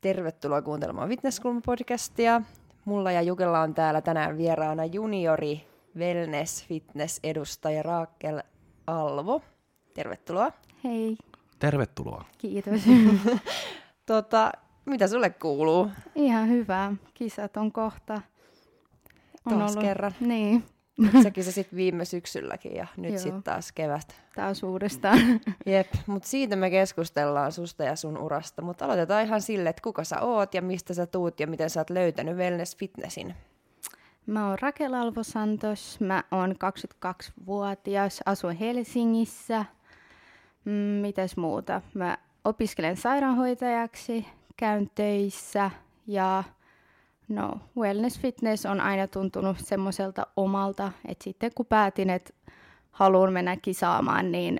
Tervetuloa kuuntelemaan Fitness School Podcastia. Mulla ja Jukella on täällä tänään vieraana juniori wellness fitness edustaja Rakel Alvo. Tervetuloa. Hei. Tervetuloa. Kiitos. Mitä sulle kuuluu? Ihan hyvä. Kisat on kohta. Taas kerran. Niin. Säkin se sitten viime syksylläkin ja nyt sitten taas kevät. Taas uudestaan. Jep, mutta siitä me keskustellaan susta ja sun urasta. Mutta aloitetaan ihan sille, että kuka sä oot ja mistä sä tuut ja miten sä oot löytänyt wellness fitnessin. Mä oon Rakel Alvosantos, mä oon 22-vuotias, asun Helsingissä. Mitäs muuta? Mä opiskelen sairaanhoitajaksi, käyn töissä ja no, wellness fitness on aina tuntunut semmoiselta omalta, että sitten kun päätin, että haluan mennä kisaamaan, niin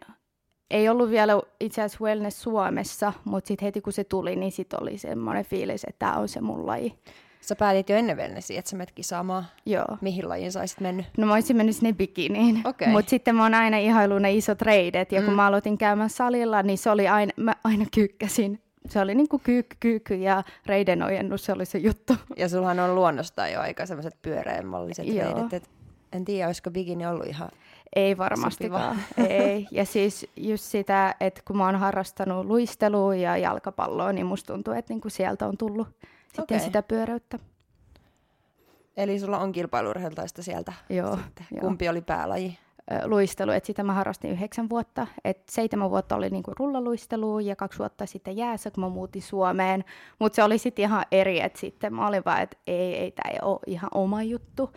ei ollut vielä itse asiassa wellness Suomessa, mutta sitten heti kun se tuli, niin sitten oli semmoinen fiilis, että tämä on se mun laji. Sä päätit jo ennen wellnessia, että sä menet kisaamaan. Joo. Mihin lajiin sä olisit mennyt? No mä olisin mennyt sinne bikiniin, okay. Mutta sitten mä oon aina ihaillut ne isot reidet, ja kun mä aloitin käymään salilla, niin se oli aina, mä aina kyykkäsin. Se oli niinku kyykky ja reiden ojennus, se oli se juttu. Ja sullahan on luonnostaan jo aika semmoiset pyöreämalliset reidet. Et en tiedä, olisiko bikini ollut ihan ei varmastikaan. Ei. Ja siis just sitä, että kun mä oon harrastanut luistelua ja jalkapalloa, niin musta tuntuu, että niinku sieltä on tullut sitten sitä pyöräyttä. Eli sulla on kilpailuurheiltaista sieltä? Joo. Kumpi oli päälaji? Luistelu, että sitä mä harrastin 9 vuotta. Et 7 vuotta oli niinku rullaluistelua ja 2 vuotta sitten jäässä, kun mä muutin Suomeen. Mutta se oli sitten ihan eri, että sitten mä olin vaan, että ei tämä ei ole ihan oma juttu.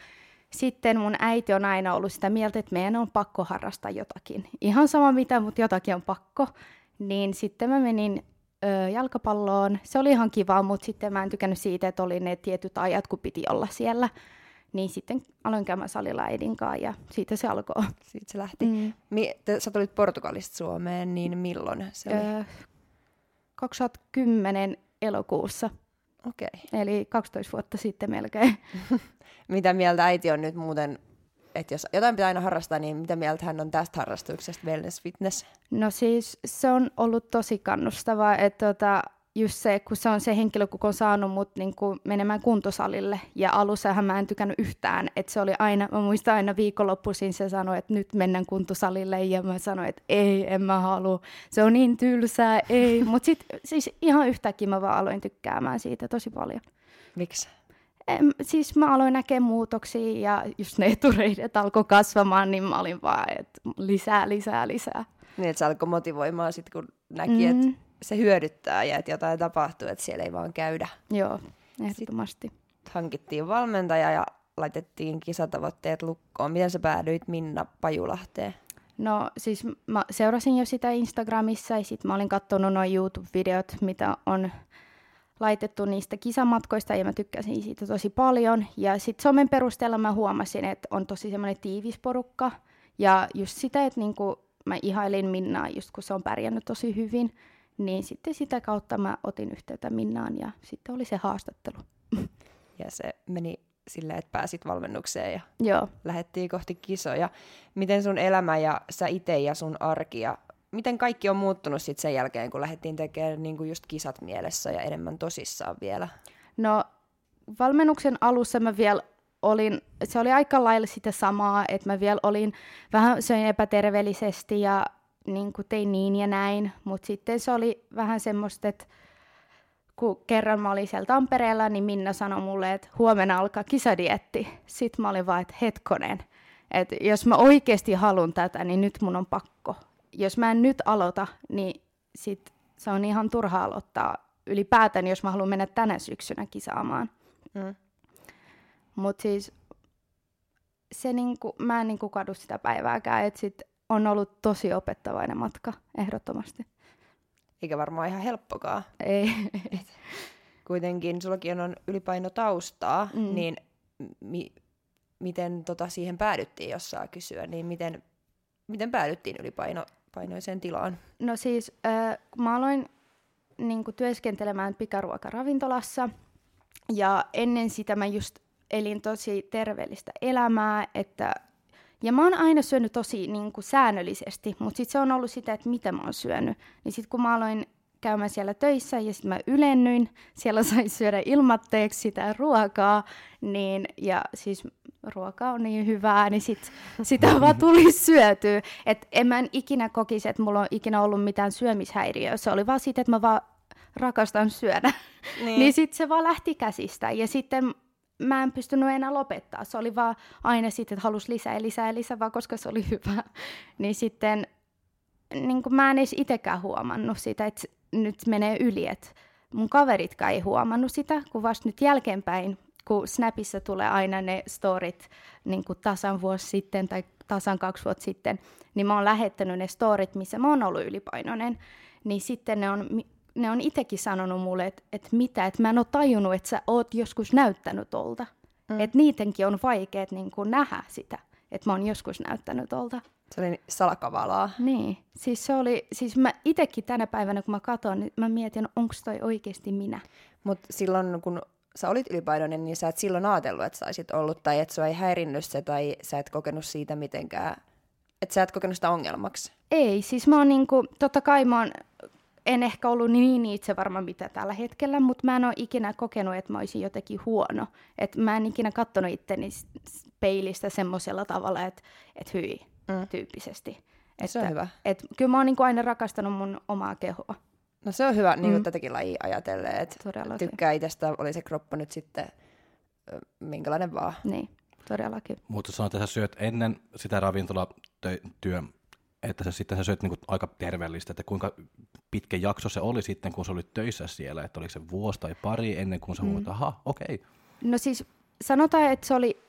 Sitten mun äiti on aina ollut sitä mieltä, että meidän on pakko harrastaa jotakin. Ihan sama mitä, mutta jotakin on pakko. Niin sitten mä menin jalkapalloon. Se oli ihan kiva, mutta sitten mä en tykännyt siitä, että oli ne tietyt ajat, kun piti olla siellä. Niin sitten aloin käymään salilla äidinkaan ja siitä se alkoi. Siitä se lähti. Sä tulit Portugalista Suomeen, niin milloin se oli? 2010 elokuussa. Okei. Okay. Eli 12 vuotta sitten melkein. Mitä mieltä äiti on nyt muuten, että jos jotain pitää aina harrastaa, niin mitä mieltä hän on tästä harrastuksesta wellness fitness? No siis se on ollut tosi kannustavaa, että just se, kun se on se henkilö, kuka on saanut mut niin kuin menemään kuntosalille. Ja alussahan mä en tykännyt yhtään. Että se oli aina, mä muistan aina viikonloppuisin se sanoi, että nyt mennään kuntosalille. Ja mä sanoin, että ei, en mä halua. Se on niin tylsää, ei. Mutta sitten siis ihan yhtäkkiä mä vaan aloin tykkäämään siitä tosi paljon. Miksi? Siis mä aloin näkemään muutoksia ja just ne etureidet alkoi kasvamaan, niin mä olin vaan, että lisää. Niin, että se alkoi motivoimaan sitten, kun näki, että se hyödyttää ja että jotain tapahtuu, että siellä ei vaan käydä. Joo, ehdottomasti. Sitten hankittiin valmentaja ja laitettiin kisatavoitteet lukkoon. Miten sä päädyit Minna Pajulahteen? No siis mä seurasin jo sitä Instagramissa ja sitten mä olin katsonut nuo YouTube-videot, mitä on laitettu niistä kisamatkoista ja mä tykkäsin siitä tosi paljon. Ja sitten somen perusteella mä huomasin, että on tosi semmoinen tiivis porukka ja just sitä, että niinku mä ihailin Minnaa just kun se on pärjännyt tosi hyvin. Niin sitten sitä kautta mä otin yhteyttä Minnaan ja sitten oli se haastattelu. Ja se meni silleen, että pääsit valmennukseen ja lähdettiin kohti kisoja. Miten sun elämä ja sä itse ja sun arki ja miten kaikki on muuttunut sitten sen jälkeen, kun lähdettiin tekemään niinku just kisat mielessä ja enemmän tosissaan vielä? No valmennuksen alussa mä vielä olin, se oli aika lailla sitä samaa, että mä vielä olin vähän söin epäterveellisesti ja niin kuin tein niin ja näin, mutta sitten se oli vähän semmoista, että kun kerran mä olin siellä Tampereella, niin Minna sanoi mulle, että huomenna alkaa kisadietti. Sitten mä olin vaan, että hetkonen, että jos mä oikeasti haluan tätä, niin nyt mun on pakko. Jos mä en nyt aloita, niin sit se on ihan turha aloittaa ylipäätään, jos mä haluan mennä tänä syksynä kisaamaan. Mutta siis se niinku, mä en niinku kadu sitä päivääkään, että sitten on ollut tosi opettavainen matka, ehdottomasti. Eikä varmaan ihan helppokaa. Ei. Kuitenkin sullakin on ylipainotaustaa, niin miten siihen päädyttiin, jos saa kysyä, niin miten päädyttiin ylipainoiseen tilaan? No siis, kun mä aloin niin kuin työskentelemään pikaruokaravintolassa ja ennen sitä mä just elin tosi terveellistä elämää, että ja mä oon aina syönyt tosi niin kuin säännöllisesti, mutta sitten se on ollut sitä, että mitä mä oon syönyt. Niin sitten kun mä aloin käymään siellä töissä ja sitten mä ylennyin, siellä sain syödä ilmatteeksi sitä ruokaa, niin, ja siis ruoka on niin hyvää, niin sitä vaan tuli syötyä. Että en mä ikinä kokisi, että mulla on ikinä ollut mitään syömishäiriöä, se oli vaan siitä, että mä vaan rakastan syödä. Niin, niin sitten se vaan lähti käsistä ja sitten mä en pystynyt enää lopettaa. Se oli vaan aina sitten, että halusi lisää, vaan koska se oli hyvä. Niin sitten niin mä en edes itsekään huomannut sitä, että nyt menee yli. Et mun kaveritkaan ei huomannut sitä, kun vasta nyt jälkeenpäin, kun Snapissa tulee aina ne storit niin tasan vuosi sitten tai tasan 2 vuotta sitten, niin mä oon lähettänyt ne storit, missä mä oon ollut ylipainoinen. Niin sitten ne on itsekin sanonut mulle, että mä en ole tajunnut, että sä oot joskus näyttänyt olta. Mm. Että niidenkin on vaikea niin kuin nähdä sitä, että mä oon joskus näyttänyt olta. Se oli salakavalaa. Niin. Siis mä itsekin tänä päivänä, kun mä katson, niin mä mietin, onko toi oikeasti minä. Mutta silloin, kun sä olit ylipainoinen, niin sä et silloin ajatellut, että sä olisit ollut, tai että sua ei häirinnyt se, tai sä et kokenut siitä mitenkään, että sä et kokenut sitä ongelmaksi. Ei, siis mä oon niinku, totta kai mä oon, en ehkä ollut niin itsevarma mitä tällä hetkellä, mutta mä en ole ikinä kokenut, että mä olisin jotenkin huono. Että mä en ikinä katsonut itteni peilistä semmoisella tavalla, että hyi, tyyppisesti. Se on hyvä. Kyllä mä oon niinku aina rakastanut mun omaa kehoa. No se on hyvä, niin kuin tätäkin lajia ajatelleen, että tykkää itsestä, oli se kroppa nyt sitten minkälainen vaan. Niin, todellakin. Mutta sanoit, että sä syöt ennen sitä ravintolatyön, että sä syöt niinku aika terveellistä, että kuinka pitkä jakso se oli sitten, kun sä olit töissä siellä, että oliko se vuosi tai pari ennen kuin sä huomioit, aha, okei. No siis sanotaan, että se oli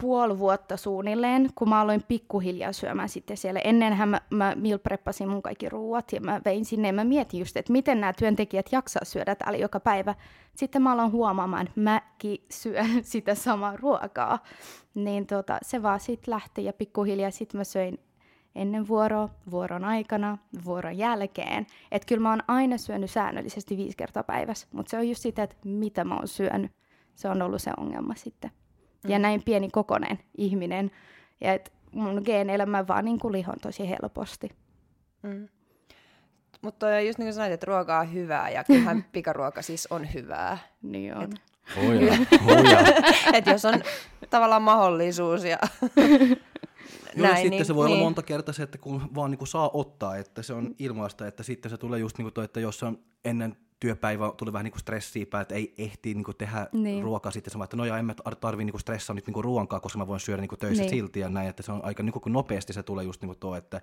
puoli vuotta suunnilleen, kun mä aloin pikkuhiljaa syömään sitten siellä. Ennenhän mä meal preppasin mun kaikki ruuat ja mä vein sinne ja mä mietin just, että miten nämä työntekijät jaksaa syödä täällä joka päivä. Sitten mä aloin huomaamaan, että mäkin syön sitä samaa ruokaa. Niin se vaan sitten lähti ja pikkuhiljaa sitten mä söin ennen vuoroa, vuoron aikana, vuoron jälkeen. Että kyllä mä oon aina syönyt säännöllisesti 5 kertaa päivässä, mutta se on just sitä, että mitä mä oon syönyt. Se on ollut se ongelma sitten. Ja näin pieni kokoinen ihminen. Ja et mun geenelämä vaan niin kuin lihon tosi helposti. Mm. Mutta just niin kuin sanoit, että ruoka on hyvää ja kyllähän pikaruoka siis on hyvää. Niin on. Oja. Että jos on tavallaan mahdollisuus ja joo, näin, sitten niin, se voi niin olla monta kertaa se, että kun vaan niin kuin saa ottaa, että se on ilmaista, että sitten se tulee just niin kuin toi, että jos on ennen työpäivä tuli vähän niinku stressiä päin, että ei ehtii niinku tehdä ruokaa sitten samaa, että no ja en mä tarvii niinku stressaa nyt niinku ruoankaa, koska mä voin syödä niinku töissä silti ja näin, että se on aika niinku nopeasti se tulee just niinku tuo, että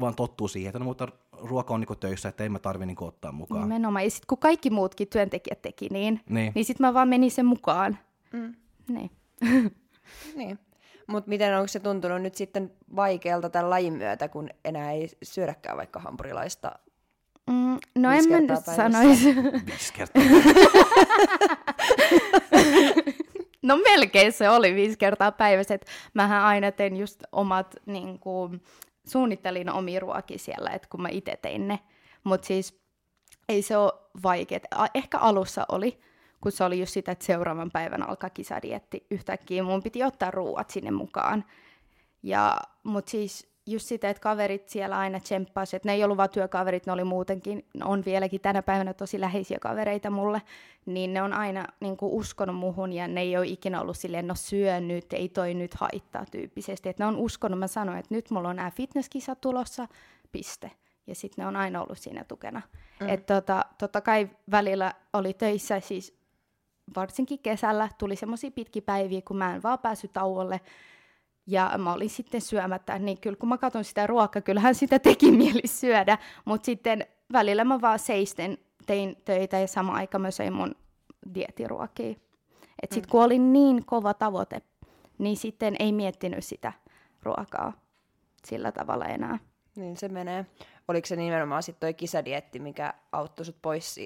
vaan tottuu siihen, että no mutta ruoka on niinku töissä, että ei mä tarvii niinku ottaa mukaan. Nimenomaan, ja sitten kun kaikki muutkin työntekijät teki niin sitten mä vaan menin sen mukaan. Mm. Niin. Mutta miten onko se tuntunut nyt sitten vaikealta tämän lajin myötä, kun enää ei syödäkään vaikka hampurilaista? No en mä nyt sanoisi. 5 kertaa. No melkein se oli 5 kertaa päivässä. Mähän aina tein just omat, niin kuin, suunnittelin omia ruokia siellä, että kun mä itse tein ne. Mutta siis ei se ole vaikea. Ehkä alussa oli, kun se oli just sitä, että seuraavan päivän alkaa kisadietti yhtäkkiä. Mun piti ottaa ruoat sinne mukaan. Mutta siis just sitä, että kaverit siellä aina tsemppasivat, että ne ei ollut vaan työkaverit, ne oli muutenkin, on vieläkin tänä päivänä tosi läheisiä kavereita mulle, niin ne on aina niin kuin uskonut muhun ja ne ei ole ikinä ollut silleen, no syö nyt, ei toi nyt haittaa tyyppisesti, että ne on uskonut, mä sanoin, että nyt mulla on nämä fitnesskisat tulossa, piste, ja sitten ne on aina ollut siinä tukena. Että totta kai välillä oli töissä, siis varsinkin kesällä tuli semmoisia pitkiä päiviä, kun mä en vaan päässyt tauolle, ja mä olin sitten syömättä, niin kyllä kun mä katson sitä ruokaa, kyllähän sitä teki mieli syödä, mutta sitten välillä mä vaan seisten tein töitä ja samaan aikaan mä söin mun dietiruokia. Että sitten kun oli niin kova tavoite, niin sitten ei miettinyt sitä ruokaa sillä tavalla enää. Niin se menee. Oliko se nimenomaan sitten toi kisadietti, mikä auttoi sut pois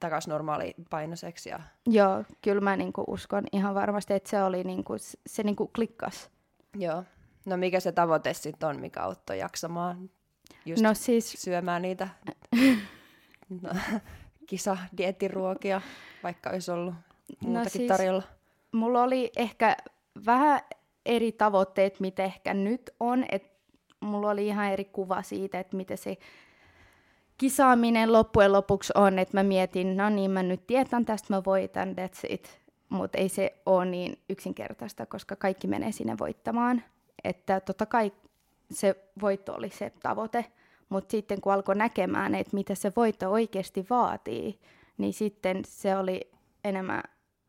takaisin normaalipainoiseksi? Ja joo, kyllä mä niinku uskon ihan varmasti, että se oli niinku, se niinku klikkasi. Joo. No mikä se tavoite sitten on, mikä auttoi jaksamaan just syömään niitä kisadieettiruokia, vaikka olisi ollut muutakin tarjolla? Mulla oli ehkä vähän eri tavoitteet, mitä ehkä nyt on. Et mulla oli ihan eri kuva siitä, että mitä se kisaaminen loppujen lopuksi on. Että mä mietin, no niin, mä nyt tietän tästä, mä voitan, that's it. Mutta ei se ole niin yksinkertaista, koska kaikki menee sinne voittamaan. Että totta kai se voitto oli se tavoite. Mutta sitten kun alkoi näkemään, että mitä se voitto oikeasti vaatii, niin sitten se oli enemmän,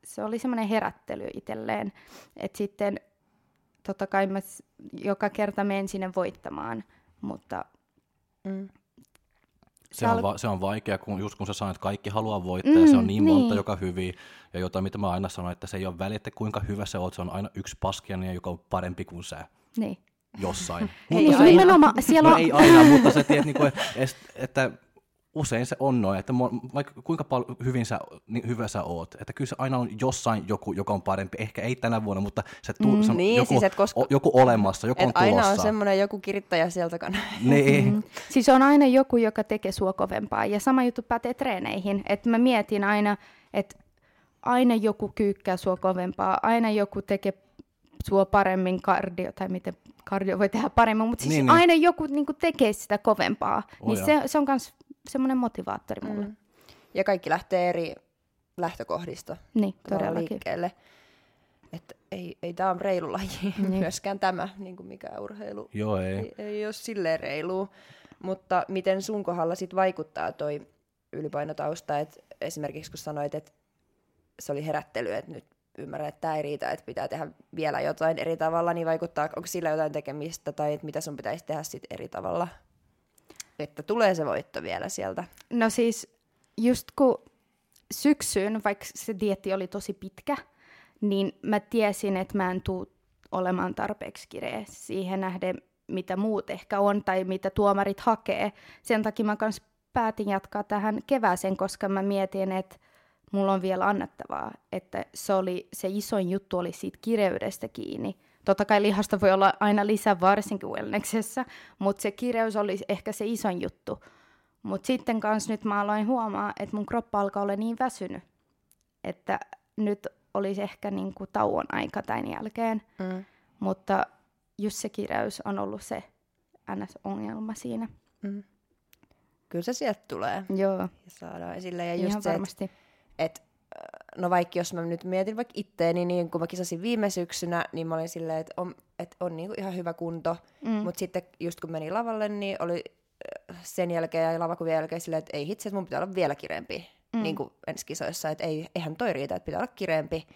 se oli semmoinen herättely itselleen. Että sitten totta kai mä joka kerta menen sinne voittamaan, mutta... Se on vaikea, kun sä sanoit, että kaikki haluaa voittaa, ja se on niin monta, joka hyviä. Ja jotain, mitä mä aina sanon, että se ei ole väliä, että kuinka hyvä sä oot, se on aina yksi paskiainen, joka on parempi kuin sä. Niin. Jossain. Ei aina, mutta sä tiedät, että usein se on noin, että vaikka kuinka paljon hyvä sä oot, että kyllä se aina on jossain joku, joka on parempi, ehkä ei tänä vuonna, mutta se joku olemassa, joku on tulossa. Aina on semmoinen joku kirittäjä sieltä niin. Siis on aina joku, joka tekee sua kovempaa, ja sama juttu pätee treeneihin, että mä mietin aina, että aina joku kyykkää sua kovempaa, aina joku tekee sua paremmin kardio, tai miten kardio voi tehdä paremmin, mutta siis aina joku niinku tekee sitä kovempaa, niin se on kans semmoinen motivaattori mulle. Ja kaikki lähtee eri lähtökohdista liikkeelle. Että ei tämä ole reilu laji, myöskään tämä, niin kuin mikään urheilu. Joo, ei ole silleen reilua. Mutta miten sun kohdalla sit vaikuttaa toi ylipainotausta? Et esimerkiksi kun sanoit, että se oli herättely, että nyt ymmärrän, että tämä ei riitä, että pitää tehdä vielä jotain eri tavalla, niin vaikuttaa, onko sillä jotain tekemistä tai mitä sun pitäisi tehdä sit eri tavalla? Että tulee se voitto vielä sieltä. No siis just kun syksyyn, vaikka se dieetti oli tosi pitkä, niin mä tiesin, että mä en tule olemaan tarpeeksi kireä siihen nähden, mitä muut ehkä on tai mitä tuomarit hakee. Sen takia mä myös päätin jatkaa tähän kevääseen, koska mä mietin, että mulla on vielä annettavaa. Että se isoin juttu oli siitä kireydestä kiinni. Totta kai lihasta voi olla aina lisää varsinkin wellnessessä, mutta se kireys oli ehkä se isoin juttu. Mutta sitten kanssa nyt mä aloin huomaa, että mun kroppa alkaa olla niin väsynyt, että nyt olisi ehkä niinku tauon aika tämän jälkeen. Mutta just se kireys on ollut se NS-ongelma siinä. Kyllä se sieltä tulee. Joo. Ja saadaan esille. Ja just ihan se, varmasti. No vaikka jos mä nyt mietin vaikka itteeni, niin kun mä kisasin viime syksynä, niin mä olin silleen, että on niinku ihan hyvä kunto. Mutta sitten just kun menin lavalle, niin oli sen jälkeen ja lavakuvien jälkeen silleen, että ei hitse, että mun pitää olla vielä kireempi. Niin kuin ensi kisoissa, että eihän toi riitä, että pitää olla kireempi.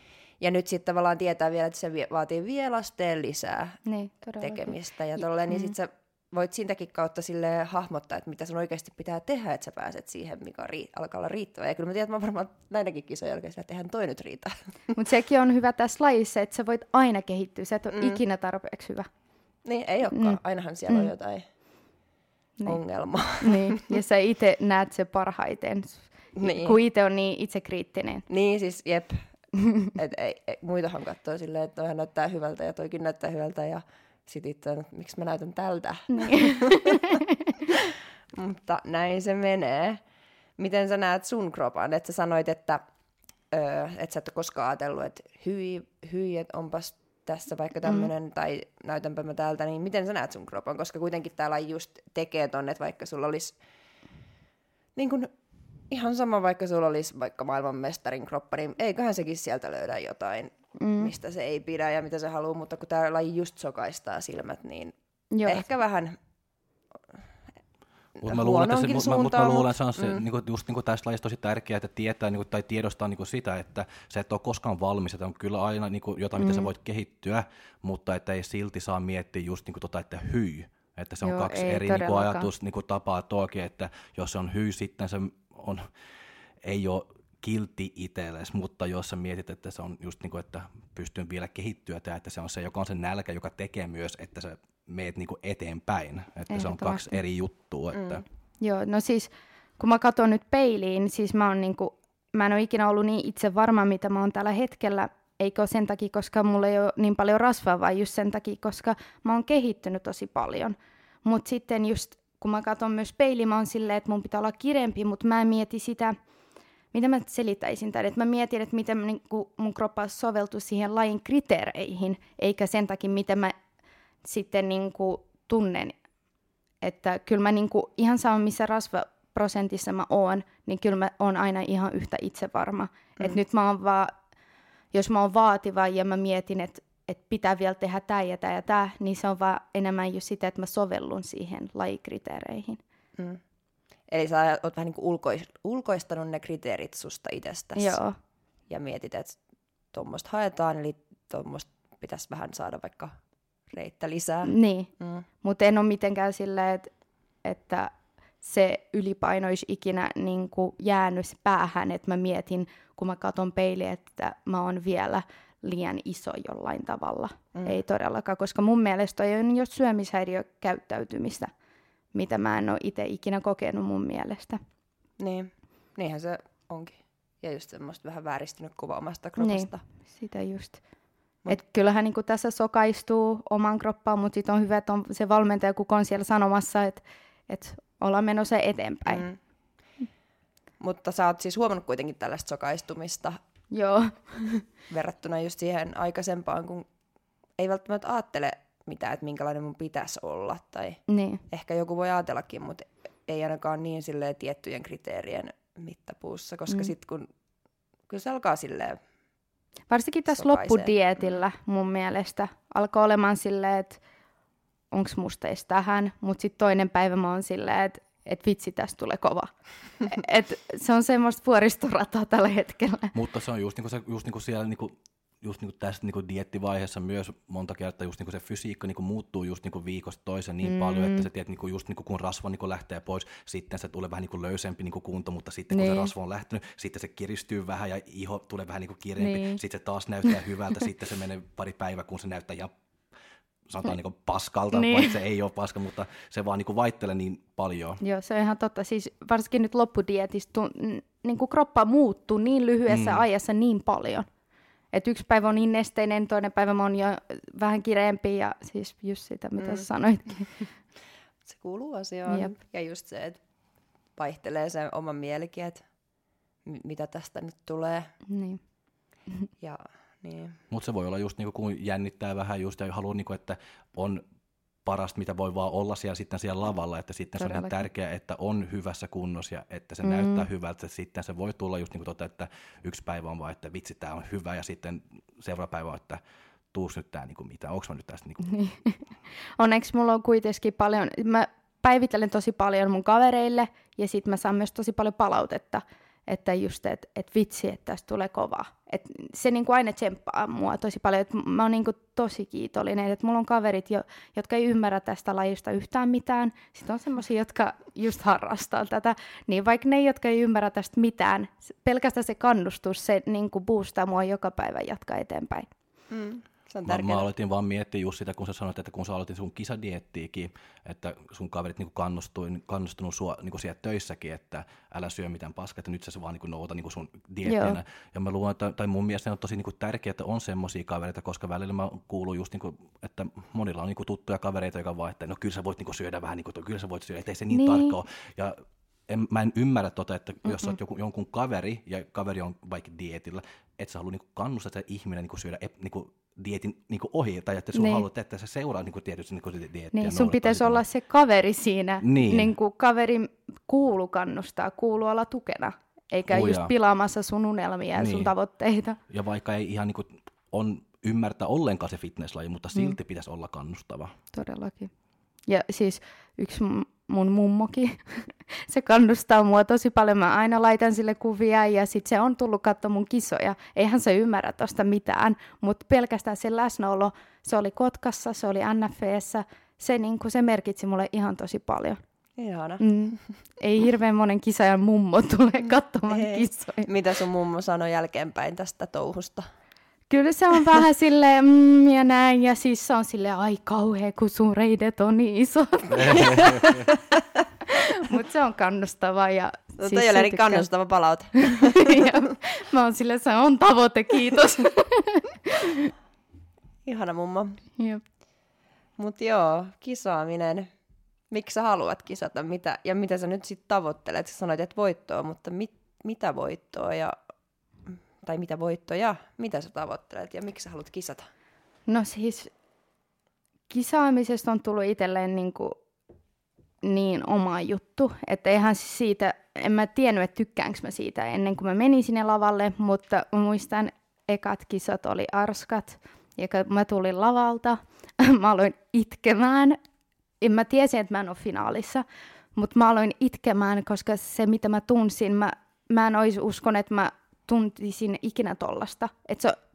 Ja nyt sitten tavallaan tietää vielä, että se vaatii vielä asteen lisää tekemistä. Ja tolleen, niin sitten sä voit siitäkin kautta silleen hahmottaa, että mitä sun oikeasti pitää tehdä, että sä pääset siihen, mikä alkaa olla riittävä. Ja kyllä mä tiedän, että mä varmaan näinäkin kisojen jälkeen, että eihän toi nyt riitä. Mutta sekin on hyvä tässä lajissa, että sä voit aina kehittyä, sä et ole ikinä tarpeeksi hyvä. Niin, ei olekaan. Ainahan siellä on jotain ongelmaa. Niin, ja sä itse näet se parhaiten, kun itse on niin itsekriittinen. Niin, siis jep. Muitahan katsoo silleen, että toihan näyttää hyvältä ja toikin näyttää hyvältä ja... Sitten itse, miksi mä näytän tältä? Niin. Mutta näin se menee. Miten sä näet sun kropan? Että sä sanoit, että et sä et ole koskaan ajatellut, että hyi, että onpas tässä vaikka tämmönen, tai näytänpä mä tältä, niin miten sä näet sun kropan? Koska kuitenkin täällä just tekee ton, että vaikka sulla olisi niin kun, ihan sama, vaikka sulla olisi vaikka maailmanmestarin kroppa, niin eiköhän sekin sieltä löydä jotain. Mistä se ei pidä ja mitä se haluaa, mutta kun tää laji just sokaistaa silmät, niin joo. Ehkä vähän huonoonkin suuntaan. Mä luulen, että se on just niin kuin tässä lajissa tosi tärkeää, että tietää niin kuin, tai tiedostaa niin kuin sitä, että sä et ole koskaan valmis, että on kyllä aina niin kuin, jotain, mitä sä voit kehittyä, mutta että ei silti saa miettiä just niin kuin, että hyy. Että se on kaksi eri niin kuin, ajatustapaa toikin, että jos se on hyy, sitten se on, ei ole kiltti itsellesi, mutta jos sä mietit, että se on just niin kuin, että pystyn vielä kehittyä tai että se on se, joka on se nälkä, joka tekee myös, että sä meet niin kuin eteenpäin. Että se on kaksi eri juttua. Että. Joo, no siis kun mä katson nyt peiliin, siis mä oon niin kuin, mä en ole ikinä ollut niin itse varma, mitä mä oon tällä hetkellä, eikä ole sen takia, koska mulla ei ole niin paljon rasvaa, vaan just sen takia, koska mä oon kehittynyt tosi paljon. Mutta sitten just kun mä katson myös peiliin, mä oon silleen, että mun pitää olla kireempi, mutta mä en mieti sitä, miten mä selittäisin tämän, että mä mietin, että miten mä, niin mun kroppa soveltuu siihen lajin kriteereihin, eikä sen takia, miten mä sitten niin kuin tunnen. Että kyllä mä niin kuin, ihan sama, missä rasvaprosentissa mä oon, niin kyllä mä oon aina ihan yhtä itsevarma. Mm. Että nyt mä oon vaan, jos mä oon vaativa ja mä mietin, että pitää vielä tehdä tämä ja tämä ja tämä, niin se on vaan enemmän jo sitä, että mä sovellun siihen lajikriteereihin. Mm. Eli sä oot vähän niin kuin ulkoistanut ne kriteerit susta itsestäsi. Joo. Ja mietit, että tuommoista haetaan, eli tuommoista pitäisi vähän saada vaikka reittä lisää. Niin, mutta en ole mitenkään silleen, että se ylipaino olisi ikinä niin kuin jäänyt päähän, että mä mietin, kun mä katson peiliin, että mä oon vielä liian iso jollain tavalla. Mm. Ei todellakaan, koska mun mielestä toi on jo syömishäiriökäyttäytymistä, mitä mä en ole itse ikinä kokenut mun mielestä. Niin, niinhän se onkin. Ja just semmoista vähän vääristynyt kuva omasta kropasta. Niin, sitä just. Että kyllähän niin tässä sokaistuu oman kroppaan, mutta sitten on hyvä, että on se valmentaja, kun on siellä sanomassa, että ollaan menossa eteenpäin. Mm. Mutta sä oot siis huomannut kuitenkin tällaista sokaistumista. Joo. Verrattuna just siihen aikaisempaan, kun ei välttämättä ajattele mitään, että minkälainen mun pitäisi olla. Tai niin. Ehkä joku voi ajatellakin, mutta ei ainakaan niin silleen tiettyjen kriteerien mittapuussa, koska sitten kun kyllä se alkaa silleen. Varsinkin tässä loppudietillä mun mielestä alkoi olemaan silleen, että onko musta edes tähän, mutta sitten toinen päivä mä oon silleen, että vitsi, tässä tulee kova. Et se on semmoista vuoristorataa tällä hetkellä. Mutta se on just niinku siellä just niinku tässä niinku diettivaiheessa myös monta kertaa just niinku se fysiikka niinku muuttuu just niinku viikosta toiseen niin paljon, että sä tiedät niinku just niinku kun rasva niinku lähtee pois, sitten se tulee vähän niinku löysempi niinku kunto, mutta sitten kun se rasva on lähtenyt, sitten se kiristyy vähän ja iho tulee vähän niinku kireempi, sitten se taas näyttää hyvältä, sitten se menee pari päivää, kun se näyttää ihan sanotaan niinku paskalta, vaikka se ei ole paska, mutta se vaan niinku vaihtelee niin paljon. Joo, se on ihan totta. Siis varsinkin nyt loppudietistä niinku kroppa muuttuu niin lyhyessä ajassa niin paljon. Että yksi päivä on niin nesteinen, toinen päivä mä oon jo vähän kireempi ja siis just sitä, mitä sä sanoitkin. Se kuuluu asiaan. Jep. Ja just se, että vaihtelee sen oman mielikin, että mitä tästä nyt tulee. Niin. Ja niin. Mutta se voi olla just niinku, kun jännittää vähän just ja haluaa niinku, että on parasta, mitä voi vaan olla siellä lavalla, että sitten se on ihan tärkeää, että on hyvässä kunnossa ja että se näyttää hyvältä, sitten se voi tulla just niin kuin että yksi päivä on vaan, että vitsi, tää on hyvä, ja sitten seuraava päivä on, että tuus nyt tää niin kuin mitään, onks mä nyt tästä niin kuin. Onneksi mulla on kuitenkin paljon, mä päivittelen tosi paljon mun kavereille, ja sit mä saan myös tosi paljon palautetta, että just, että vitsi, että tästä tulee kovaa. Että se niin kuin aina tsemppaa mua tosi paljon, että mä oon niin kuin tosi kiitollinen, että mulla on kaverit, jotka ei ymmärrä tästä lajista yhtään mitään. Sitten on semmoisia, jotka just harrastaa tätä, niin vaikka ne, jotka ei ymmärrä tästä mitään, pelkästään se kannustus, se niin kuin boostaa mua joka päivä jatkaa eteenpäin. Mm. Mä aloitin vaan miettiä just sitä, kun sä sanoit, että kun sä aloitin sun kisadiettiikin, että sun kaverit niinku kannustunut sua niinku siellä töissäkin, että älä syö mitään paskaa, että nyt sä vaan niinku nouta niinku sun diettiinä. Ja mä luulen, tai mun mielestä on tosi niinku tärkeää, että on semmoisia kavereita, koska välillä mä kuulun just, niinku, että monilla on niinku tuttuja kavereita, joka vaan, että no kyllä sä voit niinku syödä vähän, niinku, kyllä sä voit syödä, ettei se niin tarkka ole. Ja mä en ymmärrä että jos olet jonkun kaveri ja kaveri on vaikka dietillä, et sä halua niinku kannustaa sitä ihminen niinku syödä niinku dietin niinku ohi, tai että sun haluat, että sä seuraa niinku tietysti niinku dieettiä. Niin, sun pitäisi olla se kaveri siinä. Niin. Niinku kaveri kuulu kannustaa, kuulu olla tukena, eikä just pilaamassa sun unelmia ja sun tavoitteita. Ja vaikka ei ihan niinku on ymmärtää ollenkaan se fitnesslaji, mutta silti pitäisi olla kannustava. Todellakin. Ja siis yksi mun mummokin, se kannustaa mua tosi paljon. Mä aina laitan sille kuvia ja sit se on tullut katsoa mun kisoja. Eihän se ymmärrä tosta mitään, mutta pelkästään se läsnäolo, se oli Kotkassa, se oli NFEssä, se merkitsi mulle ihan tosi paljon. Ihana. Mm. Ei hirveän monen kisajan mummo tule katsomaan kisoja. Mitä sun mummo sanoi jälkeenpäin tästä touhusta? Kyllä se on vähän silleen ja näin, ja siis se on silleen, ai kauhea, kun sun reidet on niin isot. Mutta se on kannustavaa. Tuo siis ei ole niin kannustava palaute. Mä oon silleen, se on tavoite, kiitos. Ihana mummo. Mut joo, kisaaminen. miksi sä haluat kisata mitä, ja mitä sä nyt sitten tavoittelet. Sä sanoit, että voittoa, mutta mitä voittoa ja, tai mitä voittoja, mitä sä tavoittelet ja miksi sä haluat kisata? No siis kisaamisesta on tullut itselleen niin oma juttu, että eihän siis siitä, en mä tiennyt, että tykkäänkö mä siitä ennen kuin mä menin sinne lavalle, mutta muistan, ekat kisat oli arskat, ja kun mä tulin lavalta, mä aloin itkemään. Mä tiesin, että mä en ole finaalissa, mutta mä aloin itkemään, koska se, mitä mä tunsin, mä en olisi uskonut, että mä tuntisin ikinä tollasta.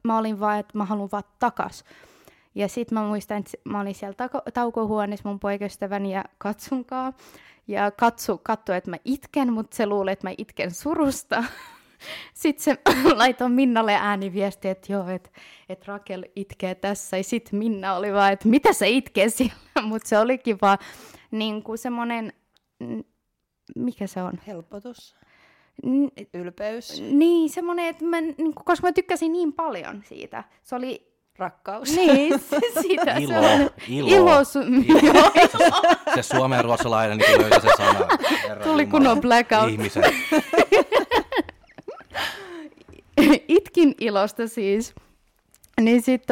Mä olin vaan, että mä haluan vaan takas. Ja sit mä muistan, että mä olin siellä taukohuoneessa mun poikaystäväni ja katsunkaan. Ja katso, että mä itken, mutta se luulee, että mä itken surusta. Sitten se laitoi Minnalle ääniviestiä, että joo, että Rakel itkee tässä. Ja sitten Minna oli vaan, että mitä sä itkee siellä? Mutta se olikin vaan niin kuin semmoinen, mikä se on? Helpotus. Ylpeys. Niin, semmoinen, että mä, niin kuin, koska mä tykkäsin niin paljon siitä. Se oli... Rakkaus. Niin, sitä ilo. Se suomen ruotsalainen niin löytää se sana. Tuli kunnon blackout. Ihmiset. Itkin ilosta siis. Niin sit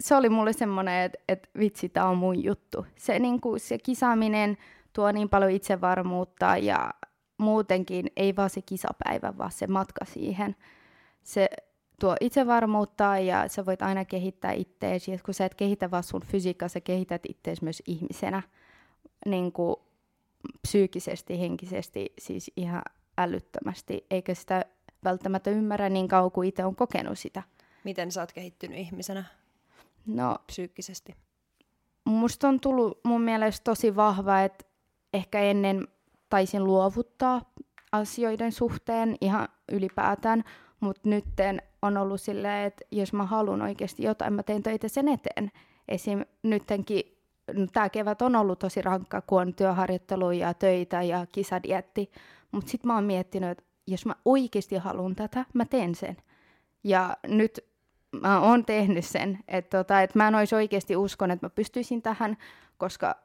se oli mulle semmoinen, että vitsi, tää on mun juttu. Se, se kisaaminen tuo niin paljon itsevarmuutta ja muutenkin ei vaan se kisapäivä, vaan se matka siihen. Se tuo itsevarmuutta ja sä voit aina kehittää itteesi. Kun sä et kehitä vaan sun fysiikkaa, sä kehität itteesi myös ihmisenä. Niin kuin psyykkisesti, henkisesti, siis ihan älyttömästi. Eikä sitä välttämättä ymmärrä niin kauan kuin itse on kokenut sitä. Miten sä oot kehittynyt ihmisenä? No, psyykkisesti. Musta on tullut mun mielestä tosi vahva, että ehkä ennen taisin luovuttaa asioiden suhteen ihan ylipäätään. Mutta nytten on ollut silleen, että jos mä haluan oikeasti jotain, mä teen töitä sen eteen. Esim. Nyttenkin, no tää kevät on ollut tosi rankka, kun on työharjoittelua ja töitä ja kisadietti. Mutta sit mä oon miettinyt, että jos mä oikeasti haluan tätä, mä teen sen. Ja nyt mä oon tehnyt sen. Että et mä en olisi oikeasti uskonut, että mä pystyisin tähän, koska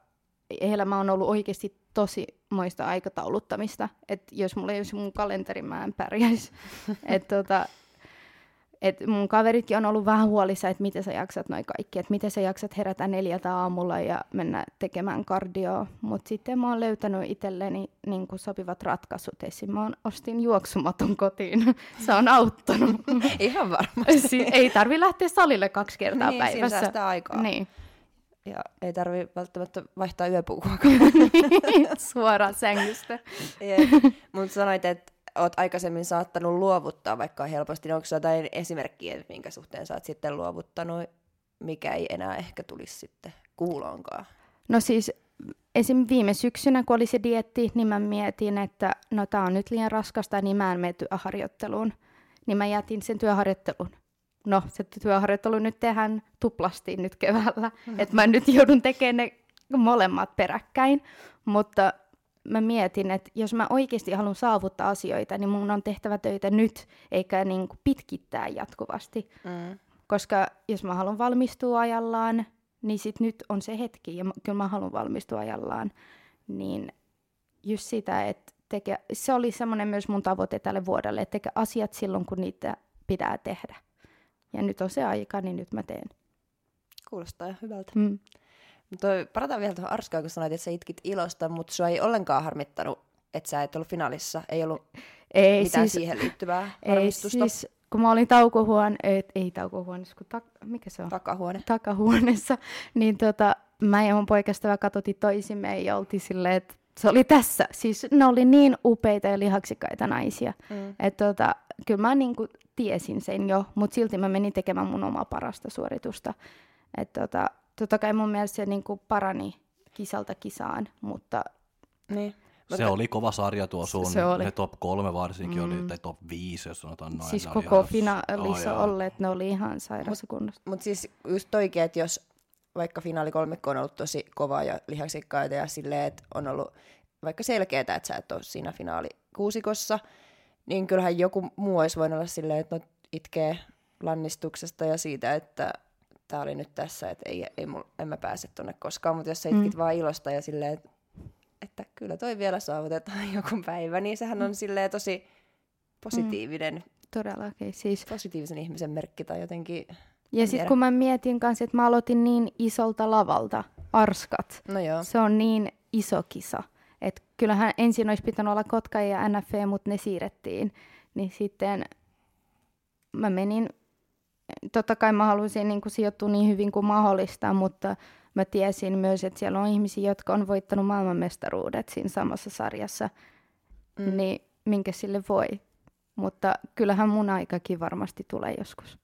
elämä on ollut oikeasti tosi moista aikatauluttamista, että jos mulla ei olisi mun kalenteri, mä en pärjäisi. Et mun kaveritkin on ollut vähän huolissa, että miten sä jaksat noi kaikki, että miten sä jaksat herätä 4 aamulla ja mennä tekemään kardioa. Mutta sitten mä oon löytänyt itselleni sopivat ratkaisut. Esimerkiksi mä ostin juoksumaton kotiin. Se on auttanut. Ihan varmasti. Ei tarvi lähteä salille 2 kertaa päivässä. Niin, siinä säästää aikaa. Niin. Ja ei tarvitse välttämättä vaihtaa yöpukuakaan. Suoraan sängystä. Mutta sanoit, että olet aikaisemmin saattanut luovuttaa vaikka helposti. Onko jotain esimerkkiä, minkä suhteen sä oot sitten luovuttanut, mikä ei enää ehkä tulisi sitten kuuloonkaan? No siis esim. Viime syksynä, kun oli se dieetti, niin mä mietin, että no tää on nyt liian raskasta, niin mä en mene työharjoitteluun. Niin mä jätin sen työharjoittelun. No, se työharjoittelu nyt tehdään tuplasti nyt keväällä, että mä nyt joudun tekemään ne molemmat peräkkäin, mutta mä mietin, että jos mä oikeasti haluan saavuttaa asioita, niin mun on tehtävä töitä nyt, eikä pitkittää jatkuvasti, koska jos mä haluan valmistua ajallaan, niin sit nyt on se hetki, ja kyllä mä haluan valmistua ajallaan, niin just sitä, että se oli semmoinen myös mun tavoite tälle vuodelle, että tekee asiat silloin, kun niitä pitää tehdä. Ja nyt on se aika, niin nyt mä teen. Kuulostaa hyvältä. Parataan vielä tuohon arskaan, kun sanoit, että sä itkit ilosta, mutta sua ei ollenkaan harmittanut, että sä et ollut finaalissa. Ei ollut mitään siihen liittyvää harmistusta. Ei siis, kun mä olin takahuoneessa, niin mä ja mun poikastava katsottiin toisimme ja oltiin silleen, että se oli tässä. Siis ne oli niin upeita ja lihaksikkaita naisia. Että kyllä mä tiesin sen jo, mutta silti mä menin tekemään mun omaa parasta suoritusta. Että totta kai mun mielestä se parani kisalta kisaan, mutta... Niin. Se oli kova sarja tuo sun, ne top 3 varsinkin oli, tai top 5, jos sanotaan noin. Siis koko finaalissa olleet, ne oli ihan sairaassa kunnossa. Mutta siis just toikin, että jos vaikka finaalikolmikko on ollut tosi kovaa ja lihaksikkaita ja silleen, että on ollut vaikka selkeätä, että sä et ole siinä finaalikuusikossa, niin kyllähän joku muu olisi voinut olla silleen, että itkee lannistuksesta ja siitä, että tää oli nyt tässä, että en mä pääse tonne koskaan, mutta jos sä itkit vaan ilosta ja silleen, että kyllä toi vielä saavutetaan joku päivä, niin sehän on silleen tosi positiivinen. Todellakin, siis positiivisen ihmisen merkki tai jotenkin. Ja sitten kun mä mietin kanssa, että mä aloitin niin isolta lavalta, Arskat. No joo. Se on niin iso kisa. Et kyllähän ensin olisi pitänyt olla Kotka ja NFV, mutta ne siirrettiin. Niin sitten mä menin, totta kai mä halusin niin kuin sijoittua niin hyvin kuin mahdollista, mutta mä tiesin myös, että siellä on ihmisiä, jotka on voittanut maailmanmestaruudet siinä samassa sarjassa. Niin minkä sille voi. Mutta kyllähän mun aikakin varmasti tulee joskus.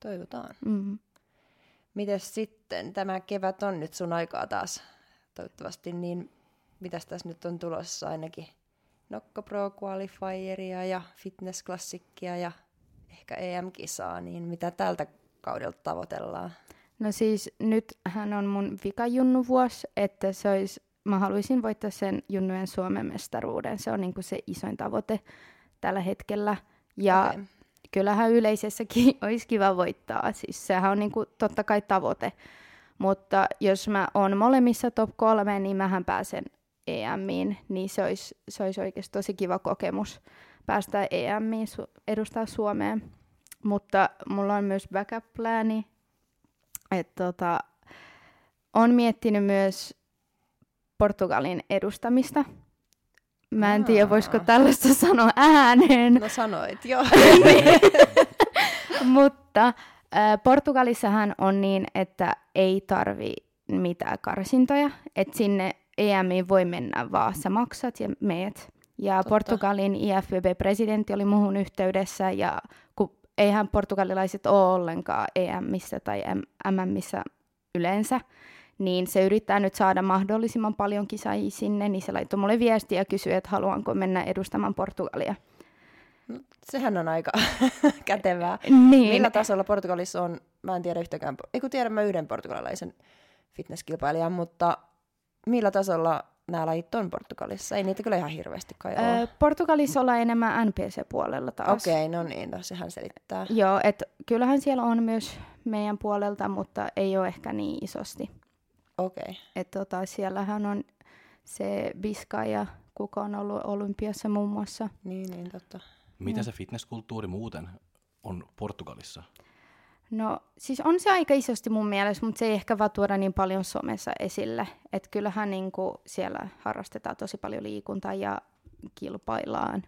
Toivotaan. Mm-hmm. Mites sitten? Tämä kevät on nyt sun aikaa taas toivottavasti, niin mitäs tässä nyt on tulossa ainakin? Nokko Pro Qualifieria ja fitnessklassikkia ja ehkä EM-kisaa, niin mitä tältä kaudelta tavoitellaan? No siis nythän on mun vikajunnuvuosi, että se olisi, mä haluaisin voittaa sen junnujen Suomen mestaruuden. Se on niin kuin se isoin tavoite tällä hetkellä. Ja okay. Kyllähän yleisessäkin olisi kiva voittaa, siis sehän on niinku totta kai tavoite, mutta jos mä oon molemmissa top 3, niin mähän pääsen EMiin, niin se olisi oikeasti tosi kiva kokemus päästä EMiin, edustaa Suomea, mutta mulla on myös backup plani, että on miettinyt myös Portugalin edustamista. Mä en tiedä, voisiko tällaista sanoa ääneen. No sanoit, joo. Mutta Portugalissahan on niin, että ei tarvi mitään karsintoja. Että sinne EMiin voi mennä vaan, sä maksat ja meet. Ja totta. Portugalin IFBB-presidentti oli muhun yhteydessä. Ja kun eihän portugalilaiset ole ollenkaan EMissä tai MMissä yleensä. Niin se yrittää nyt saada mahdollisimman paljon kisaajia sinne, niin se laittoi mulle viestiä ja kysyi, että haluanko mennä edustamaan Portugalia. No, sehän on aika kätevää. Niin. Millä tasolla Portugalissa on, mä en tiedä yhtäkään, mä yhden portugalilaisen fitnesskilpailijan, mutta millä tasolla nämä lajit on Portugalissa? Ei niitä kyllä ihan hirveästi kai ole. Portugalissa ollaan enemmän NPC-puolella taas. Okei, no niin, sehän selittää. Joo, että kyllähän siellä on myös meidän puolelta, mutta ei ole ehkä niin isosti. Okay. Että siellähän on se Biscaya, kuka on ollut olympiassa muun muassa. Niin, totta. Miten se fitnesskulttuuri muuten on Portugalissa? No, siis on se aika isosti mun mielestä, mutta se ei ehkä vaan tuoda niin paljon somessa esille. Että kyllähän niinku siellä harrastetaan tosi paljon liikuntaa ja kilpaillaan.